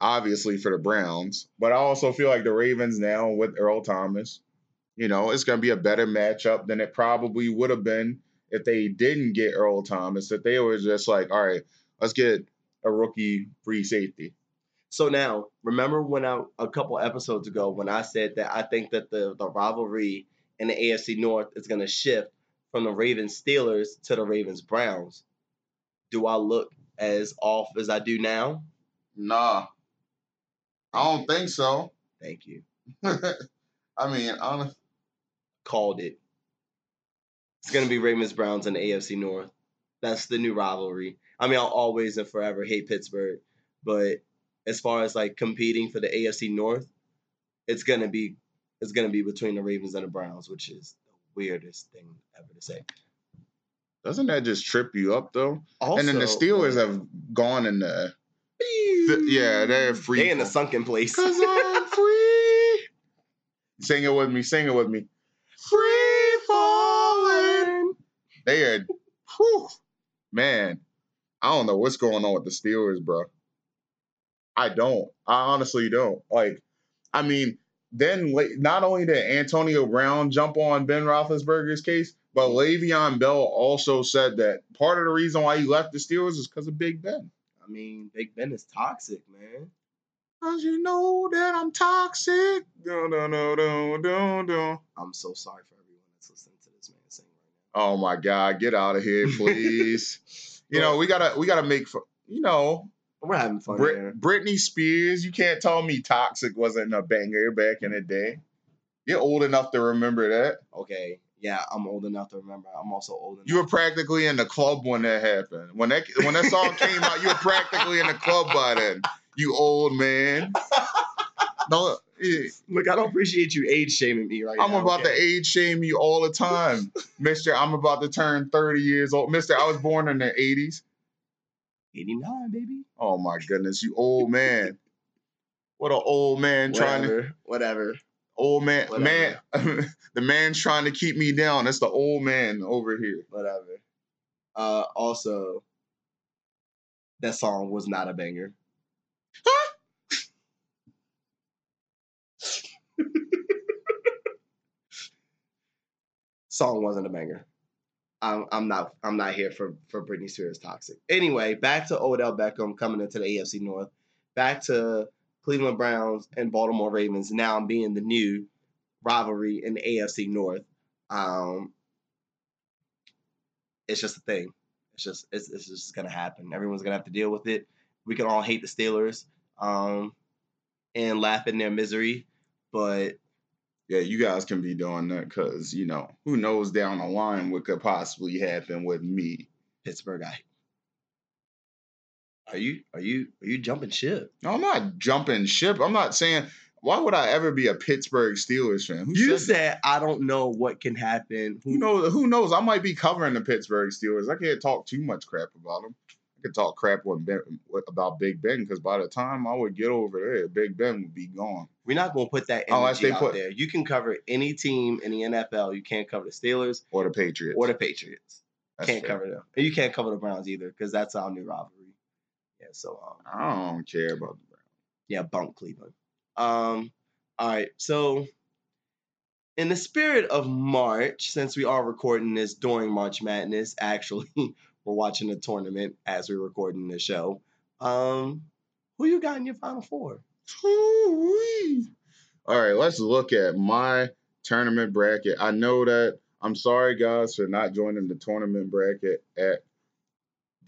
obviously, for the Browns. But I also feel like the Ravens now with Earl Thomas, you know, it's going to be a better matchup than it probably would have been if they didn't get Earl Thomas, that they were just like, all right, let's get a rookie free safety. So now, remember when a couple episodes ago when I said that I think that the rivalry in the AFC North is going to shift from the Ravens-Steelers to the Ravens-Browns? Do I look as off as I do now? Nah. I don't think so. Thank you. I mean, honestly. Called it. It's going to be Ravens-Browns in the AFC North. That's the new rivalry. I mean, I'll always and forever hate Pittsburgh. But as far as, like, competing for the AFC North, it's going to be between the Ravens and the Browns, which is the weirdest thing ever to say. Doesn't that just trip you up, though? Also, and then the Steelers have gone in the... yeah, they're free. They in the sunken place. Because I'm free. Sing it with me. Sing it with me. Free. They are, whew, man, I don't know what's going on with the Steelers, bro. I don't. I honestly don't. Like, I mean, then not only did Antonio Brown jump on Ben Roethlisberger's case, but Le'Veon Bell also said that part of the reason why he left the Steelers is because of Big Ben. I mean, Big Ben is toxic, man. Because you know that I'm toxic. No. I'm so sorry for everyone that's listening to this man singing. Oh my God, get out of here, please. You know, we gotta make fun, you know, We're having fun here. Britney Spears, you can't tell me Toxic wasn't a banger back in the day. You're old enough to remember that. Okay. Yeah, I'm old enough to remember. I'm also old enough. You were practically in the club when that happened. When that song came out, you were practically in the club by then. You old man. No, look, I don't appreciate you age shaming me right now. I'm about to age shame you all the time. Mister, I'm about to turn 30 years old. Mister, I was born in the 80s. 89, baby. Oh, my goodness. You old man. What an old man Whatever. Old man, whatever. Man, the man's trying to keep me down. That's the old man over here. Whatever. Also, that song was not a banger. Huh? Song wasn't a banger. I'm not here for Britney Spears Toxic. Anyway, back to Odell Beckham coming into the AFC North. Back to Cleveland Browns and Baltimore Ravens now being the new rivalry in the AFC North. It's just a thing. It's just gonna happen. Everyone's gonna have to deal with it. We can all hate the Steelers and laugh in their misery, but yeah, you guys can be doing that because you know who knows down the line what could possibly happen with me, Pittsburgh guy. Are you jumping ship? No, I'm not jumping ship. I'm not saying why would I ever be a Pittsburgh Steelers fan? You said I don't know what can happen. Who knows? I might be covering the Pittsburgh Steelers. I can't talk too much crap about them. I could talk crap about Big Ben because by the time I would get over there, Big Ben would be gone. We're not going to put that energy out there. You can cover any team in the NFL. You can't cover the Steelers or the Patriots. That's can't fair. Cover them, and you can't cover the Browns either because that's our new rivalry. So I don't care about the Browns. Yeah, bump Cleveland. All right. So in the spirit of March, since we are recording this during March Madness, actually, we're watching the tournament as we're recording the show. Who you got in your Final Four? All right, let's look at my tournament bracket. I know that I'm sorry, guys, for not joining the tournament bracket at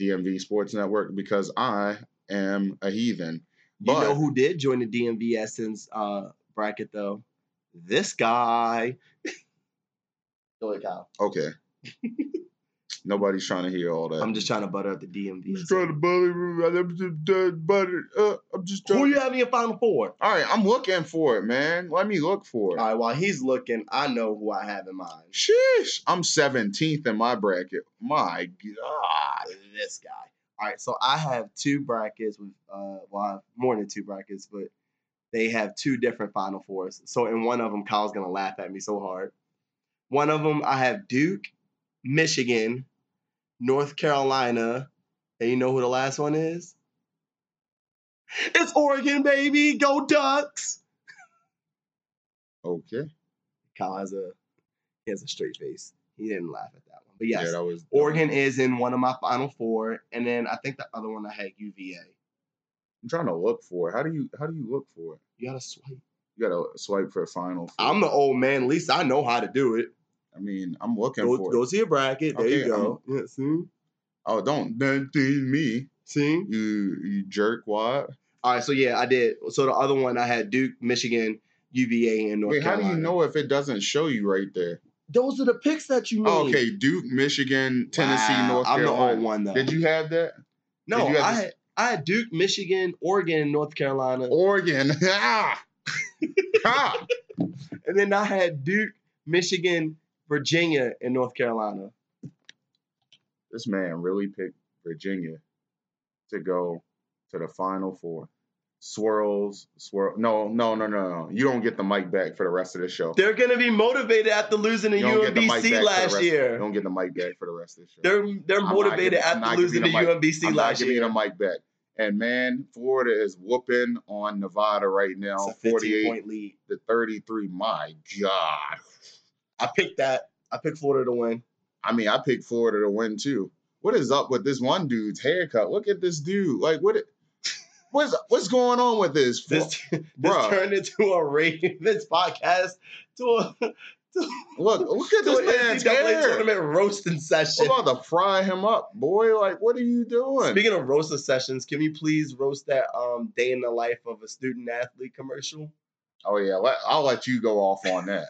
DMV Sports Network because I am a heathen. But you know who did join the DMV Essence bracket though? This guy. Go ahead, Kyle. Okay. Nobody's trying to hear all that. I'm just trying to butter up the DMV. I'm just trying. Who you have in your Final Four? All right, I'm looking for it, man. Let me look for it. All right, while he's looking, I know who I have in mind. Sheesh. I'm 17th in my bracket. My God. This guy. All right, so I have two brackets with, I have more than two brackets, but they have two different Final Fours. So in one of them, Kyle's going to laugh at me so hard. One of them, I have Duke, Michigan, North Carolina, and you know who the last one is? It's Oregon, baby. Go Ducks. Okay. Kyle has a straight face. He didn't laugh at that one. But yes, yeah, Oregon is in one of my Final Four, and then I think the other one I had UVA. I'm trying to look for it. How do you look for it? You gotta swipe. You gotta swipe for a Final Four. I'm the old man. At least I know how to do it. I mean, I'm looking for it. Go to your bracket. There you go. Yeah, see? Oh, don't do me. See? You jerk. What? All right, so yeah, I did. So the other one, I had Duke, Michigan, UVA, and North Carolina. How do you know if it doesn't show you right there? Those are the picks that you made. Oh, okay, Duke, Michigan, Tennessee, North Carolina. I'm the old one, though. Did you have that? No, I had Duke, Michigan, Oregon, and North Carolina. Oregon. And then I had Duke, Michigan, Virginia and North Carolina. This man really picked Virginia to go to the Final Four. No. You don't get the mic back for the rest of the show. They're going to be motivated after losing to UMBC last year. You don't get the mic back for the rest of the show. They're motivated after losing to UMBC last year. I'm not giving the mic back. And, man, Florida is whooping on Nevada right now. It's a 48-point lead. To 33. My God. I picked that. I picked Florida to win. I mean, I picked Florida to win, too. What is up with this one dude's haircut? Look at this dude. Like, what's going on with this? This turned into a Ravens podcast, to a Look at this man's hair. Tournament roasting session. We're about to fry him up, boy. Like, what are you doing? Speaking of roasting sessions, can we please roast that day in the life of a student athlete commercial? Oh, yeah. I'll let you go off on that.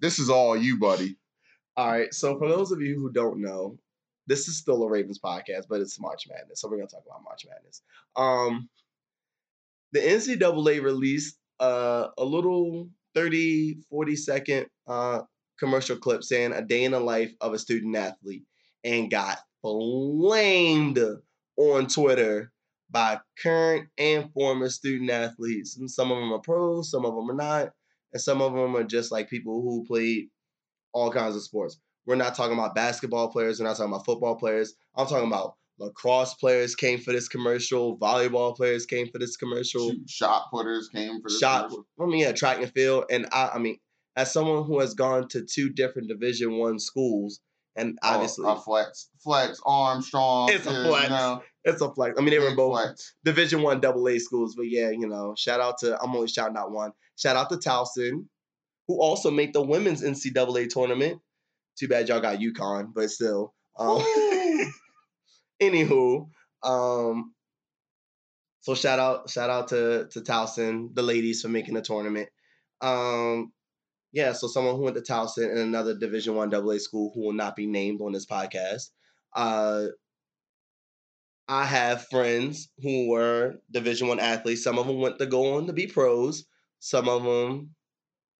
This is all you, buddy. All right. So for those of you who don't know, this is still a Ravens podcast, but it's March Madness. So we're going to talk about March Madness. The NCAA released a little 40-second commercial clip saying a day in the life of a student athlete and got blamed on Twitter by current and former student athletes. And some of them are pros, some of them are not, and some of them are just like people who played all kinds of sports. We're not talking about basketball players. We're not talking about football players. I'm talking about lacrosse players came for this commercial. Volleyball players came for this commercial. Shot putters came for this commercial. I mean, yeah, track and field. And I mean, as someone who has gone to two different Division I schools, and obviously flex Armstrong. It's a flex. You know, it's a flex. I mean, they were both flex. Division I AA schools, but yeah, you know, shout out to. I'm only shouting out one. Shout out to Towson, who also made the women's NCAA tournament. Too bad y'all got UConn, but still. Anywho, so shout out to Towson, the ladies, for making the tournament. Yeah, so someone who went to Towson and another Division I AA school who will not be named on this podcast. I have friends who were Division I athletes. Some of them went to go on to be pros. Some of them,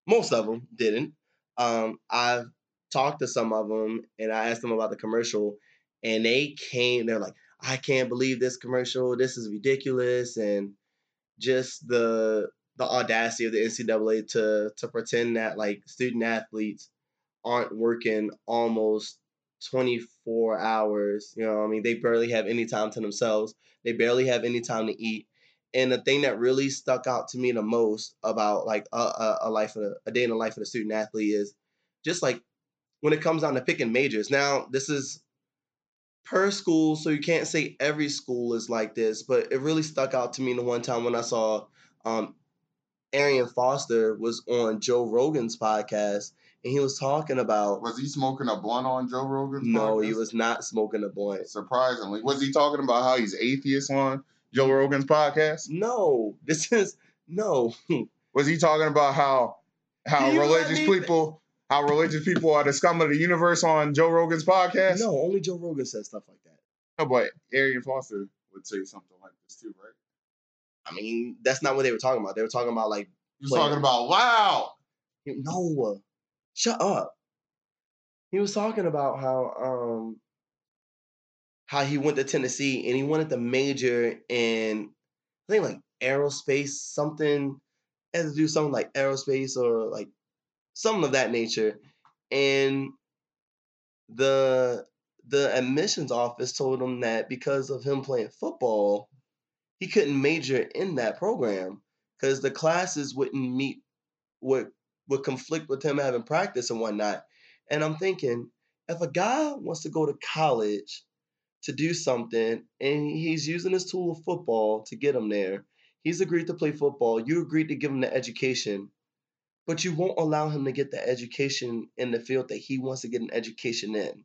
most of them, didn't. I've talked to some of them, and I asked them about the commercial, and they're like, I can't believe this commercial. This is ridiculous. And just the audacity of the NCAA to pretend that like student athletes aren't working almost 24 hours. You know what I mean? They barely have any time to themselves. They barely have any time to eat. And the thing that really stuck out to me the most about like a day in the life of the student athlete is just like when it comes down to picking majors. Now, this is per school, so you can't say every school is like this, but it really stuck out to me the one time when I saw Arian Foster was on Joe Rogan's podcast, and he was talking about... Was he smoking a blunt on Joe Rogan's podcast? No, he was not smoking a blunt. Surprisingly. Was he talking about how he's atheist on Joe Rogan's podcast? No. No. Was he talking about how religious people are the scum of the universe on Joe Rogan's podcast? No, only Joe Rogan says stuff like that. No, but Arian Foster would say something like this too, right? I mean, that's not what they were talking about. They were talking about like... He was talking about, wow! No, shut up. He was talking about how he went to Tennessee and he wanted to major in, I think like aerospace, something. It had to do something like aerospace or like something of that nature. And the admissions office told him that because of him playing football, he couldn't major in that program because the classes wouldn't meet, would conflict with him having practice and whatnot. And I'm thinking, if a guy wants to go to college to do something and he's using his tool of football to get him there, he's agreed to play football, you agreed to give him the education, but you won't allow him to get the education in the field that he wants to get an education in.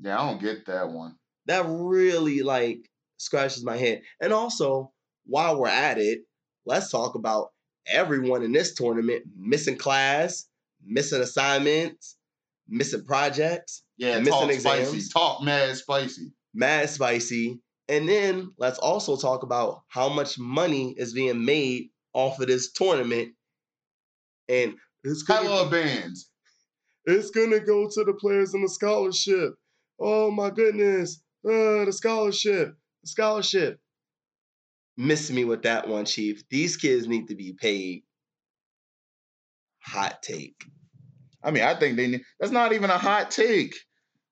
Yeah, I don't get that one. That really, like, scratches my head. And also, while we're at it, let's talk about everyone in this tournament missing class, missing assignments, missing projects, missing exams. Spicy. Talk mad spicy. Mad spicy. And then let's also talk about how much money is being made off of this tournament. And it's hella bands. It's gonna go to the players in the scholarship. Oh my goodness. The scholarship. The scholarship. Miss me with that one, Chief. These kids need to be paid. Hot take. I mean, I think that's not even a hot take.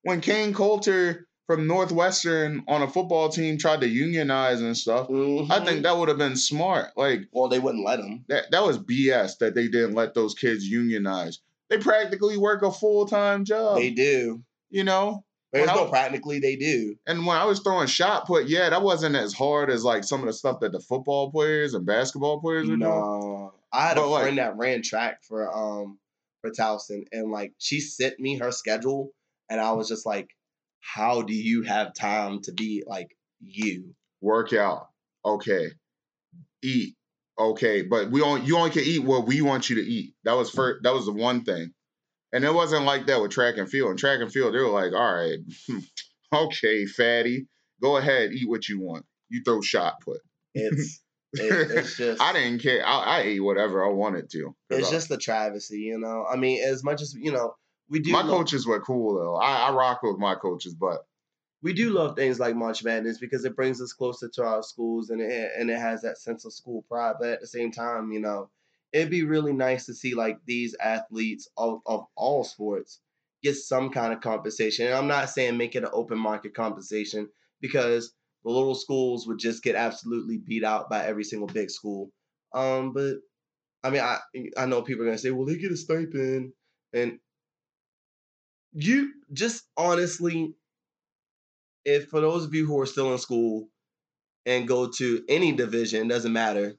When Kane Coulter from Northwestern on a football team tried to unionize and stuff, mm-hmm. I think that would have been smart. Like, well, they wouldn't let them. That was BS that they didn't let those kids unionize. They practically work a full-time job. They do. You know? Practically, they do. And when I was throwing shot put, yeah, that wasn't as hard as, like, some of the stuff that the football players and basketball players were doing. I had a friend that ran track for for Towson, and like she sent me her schedule, and I was just like, how do you have time to be like you? Work out. Okay. Eat. Okay. But you only can eat what we want you to eat. That was the one thing. And it wasn't like that with track and field. In track and field, they were like, all right, okay, fatty, go ahead, eat what you want. You throw shot put. It's just I didn't care. I ate whatever I wanted to. It's just the travesty, you know. I mean, as much as you know, we do. My coaches were cool though. I rock with my coaches, but we do love things like March Madness because it brings us closer to our schools, and it has that sense of school pride. But at the same time, you know, it'd be really nice to see like these athletes of all sports get some kind of compensation. And I'm not saying make it an open market compensation because the little schools would just get absolutely beat out by every single big school. But, I mean, I know people are going to say, well, they get a stipend. And you just honestly, if for those of you who are still in school and go to any division, doesn't matter,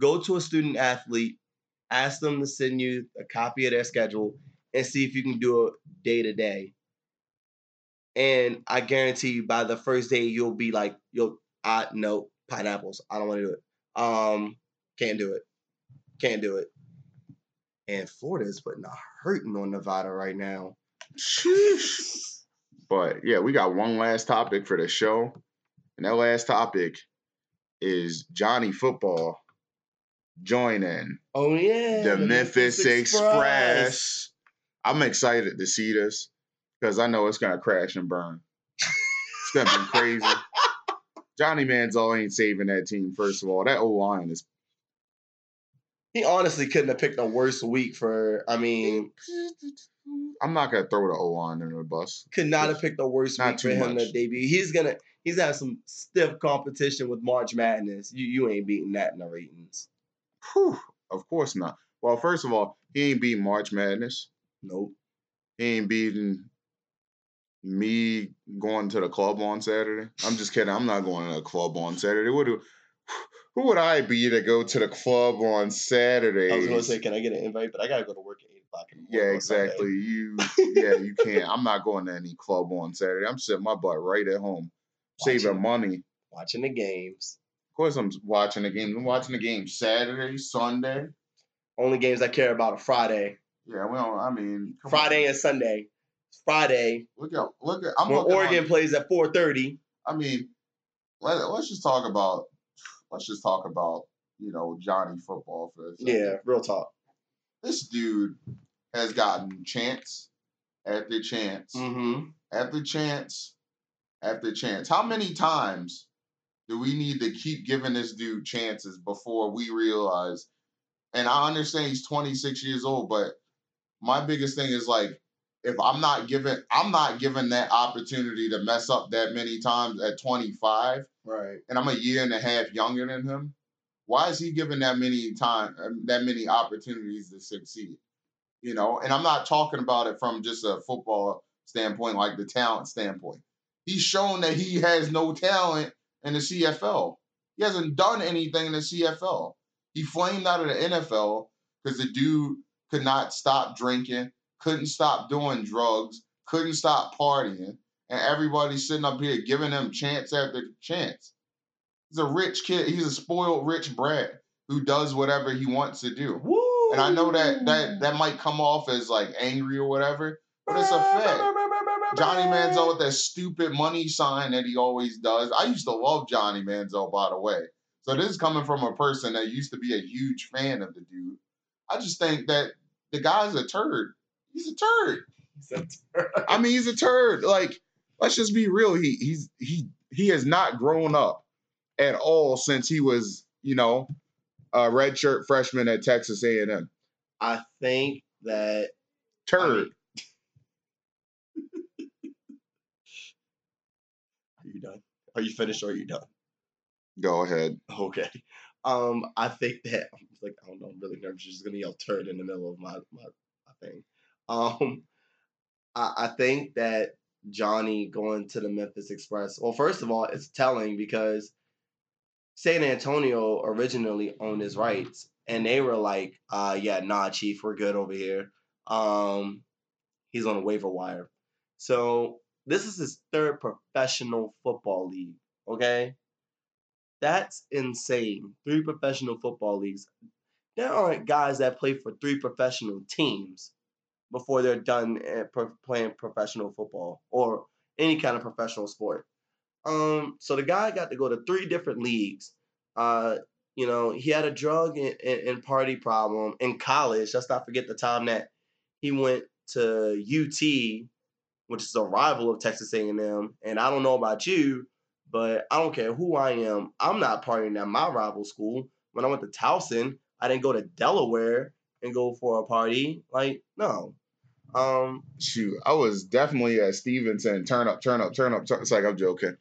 go to a student athlete, ask them to send you a copy of their schedule and see if you can do it day-to-day. And I guarantee you, by the first day, you'll be like, no, pineapples. I don't want to do it. Can't do it. And Florida's putting a hurting on Nevada right now. But, yeah, we got one last topic for the show. And that last topic is Johnny Football joining the Memphis Express. I'm excited to see this. Because I know it's going to crash and burn. It's going to be crazy. Johnny Manziel ain't saving that team, first of all. That O-line is... He honestly couldn't have picked a worse week for... I mean... I'm not going to throw the O-line under the bus. Could not have picked a worse week for him to debut. He's going to have some stiff competition with March Madness. You ain't beating that in the ratings. Whew, of course not. Well, first of all, he ain't beating March Madness. Nope. He ain't beating... Me going to the club on Saturday? I'm just kidding. I'm not going to the club on Saturday. Who would I be to go to the club on Saturday? I was going to say, can I get an invite? But I got to go to work at 8 o'clock in the morning. Yeah, exactly. You can't. I'm not going to any club on Saturday. I'm sitting my butt right at home, saving money. Watching the games. Of course I'm watching the games. I'm watching the games Saturday, Sunday. Only games I care about are Friday. Yeah, well, I mean. Friday and Sunday. Friday. Look at. When Oregon plays at 4:30. I mean, let's just talk about you know, Johnny Football for a second. Yeah, real talk. This dude has gotten chance after chance, after chance after chance. How many times do we need to keep giving this dude chances before we realize? And I understand he's 26 years old, but my biggest thing is like, if I'm not given that opportunity to mess up that many times at 25, right? And I'm a year and a half younger than him. Why is he given that many opportunities to succeed? You know, and I'm not talking about it from just a football standpoint, like the talent standpoint. He's shown that he has no talent in the CFL. He hasn't done anything in the CFL. He flamed out of the NFL because the dude could not stop drinking. Couldn't stop doing drugs, couldn't stop partying, and everybody's sitting up here giving him chance after chance. He's a rich kid. He's a spoiled rich brat who does whatever he wants to do. Woo. And I know that might come off as like angry or whatever, but it's a fact. Johnny Manziel with that stupid money sign that he always does. I used to love Johnny Manziel, by the way. So this is coming from a person that used to be a huge fan of the dude. I just think that the guy's a turd. He's a turd. I mean, he's a turd. Like, let's just be real. He has not grown up at all since he was, you know, a redshirt freshman at Texas A&M. I think that turd. Are you done? Are you finished or are you done? Go ahead. Okay. I think that I'm like, I don't know, I'm really nervous. You're just gonna yell turd in the middle of my thing. I think that Johnny going to the Memphis Express, well, first of all, it's telling because San Antonio originally owned his rights, and they were like, yeah, nah, chief, we're good over here. He's on a waiver wire. So this is his third professional football league, okay? That's insane. 3 professional football leagues. There aren't guys that play for 3 professional teams before they're done playing professional football or any kind of professional sport. So the guy got to go to 3 different leagues. You know, he had a drug and party problem in college. Let's not forget the time that he went to UT, which is a rival of Texas A&M. And I don't know about you, but I don't care who I am. I'm not partying at my rival school. When I went to Towson, I didn't go to Delaware and go for a party. Like, no. Shoot, I was definitely at Stevenson. Turn up. It's like, I'm joking.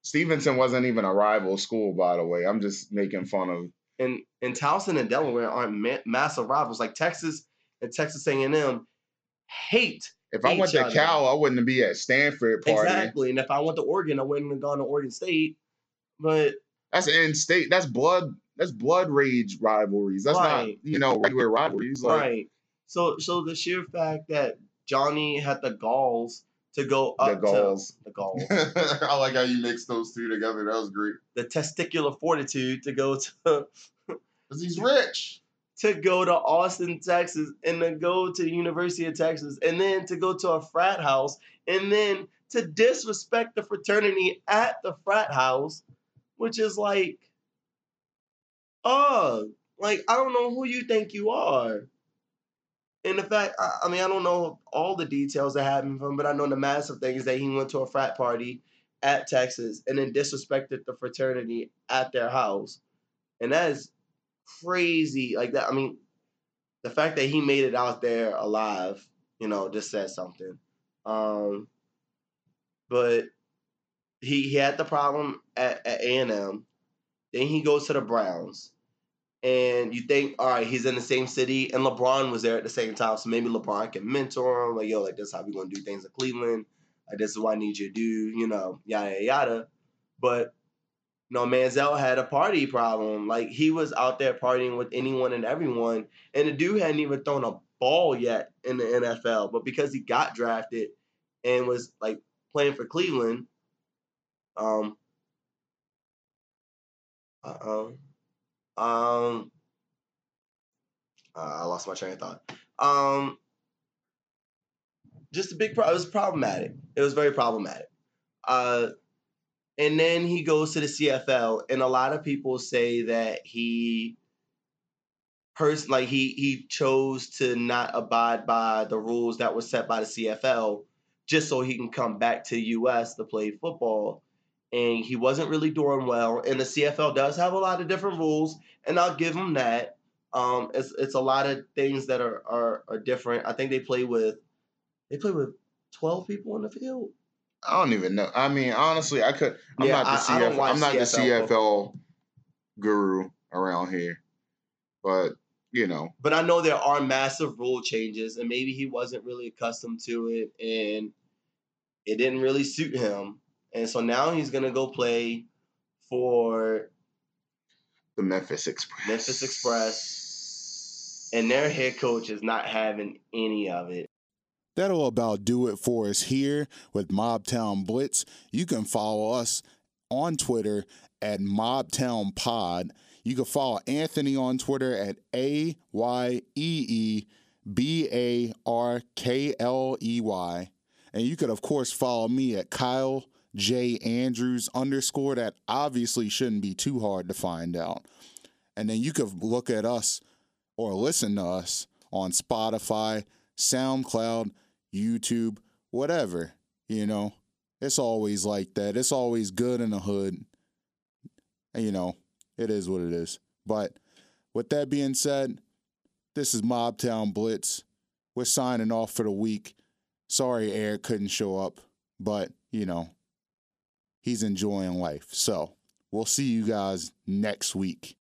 Stevenson wasn't even a rival school, by the way. I'm just making fun of. And Towson and Delaware aren't massive rivals. Like, Texas and Texas A&M hate. If I went to Cal, I wouldn't be at Stanford party. Exactly. And if I went to Oregon, I wouldn't have gone to Oregon State. But that's in-state. That's blood rage rivalries. That's right. Not, you know, regular rivalries. Like, right. So the sheer fact that Johnny had the galls to go up to the galls. I like how you mixed those two together. That was great. The testicular fortitude to go to. Because he's rich. To go to Austin, Texas, and to go to the University of Texas, and then to go to a frat house, and then to disrespect the fraternity at the frat house, which is like, I don't know who you think you are. And the fact, I mean, I don't know all the details that happened from him, but I know the massive thing is that he went to a frat party at Texas and then disrespected the fraternity at their house. And that is crazy, like that. I mean, the fact that he made it out there alive, you know, just says something. But he had the problem at A&M. Then he goes to the Browns, and you think, all right, he's in the same city, and LeBron was there at the same time, so maybe LeBron can mentor him. Like, yo, like, this is how we gonna do things in Cleveland. Like, this is what I need you to do, you know, yada yada. But no, Manziel had a party problem. Like, he was out there partying with anyone and everyone, and the dude hadn't even thrown a ball yet in the NFL. But because he got drafted and was, like, playing for Cleveland, I lost my train of thought. Just a big problem. It was problematic. It was very problematic. And then he goes to the CFL, and a lot of people say that he chose to not abide by the rules that were set by the CFL just so he can come back to the U.S. to play football. And he wasn't really doing well. And the CFL does have a lot of different rules, and I'll give him that. It's a lot of things that are different. I think they play with 12 people on the field. I don't even know. I mean, honestly, I could. I'm not the CFL guru around here, but you know. But I know there are massive rule changes, and maybe he wasn't really accustomed to it, and it didn't really suit him, and so now he's gonna go play for the Memphis Express, and their head coach is not having any of it. That'll about do it for us here with Mobtown Blitz. You can follow us on Twitter at Mobtown Pod. You can follow Anthony on Twitter at AYEEBARKLEY. And you could, of course, follow me at Kyle J Andrews _ that obviously shouldn't be too hard to find out. And then you could look at us or listen to us on Spotify, SoundCloud, YouTube, whatever, you know. It's always like that. It's always good in the hood. You know, it is what it is. But with that being said, this is Mobtown Blitz. We're signing off for the week. Sorry Eric couldn't show up, but, you know, he's enjoying life. So we'll see you guys next week.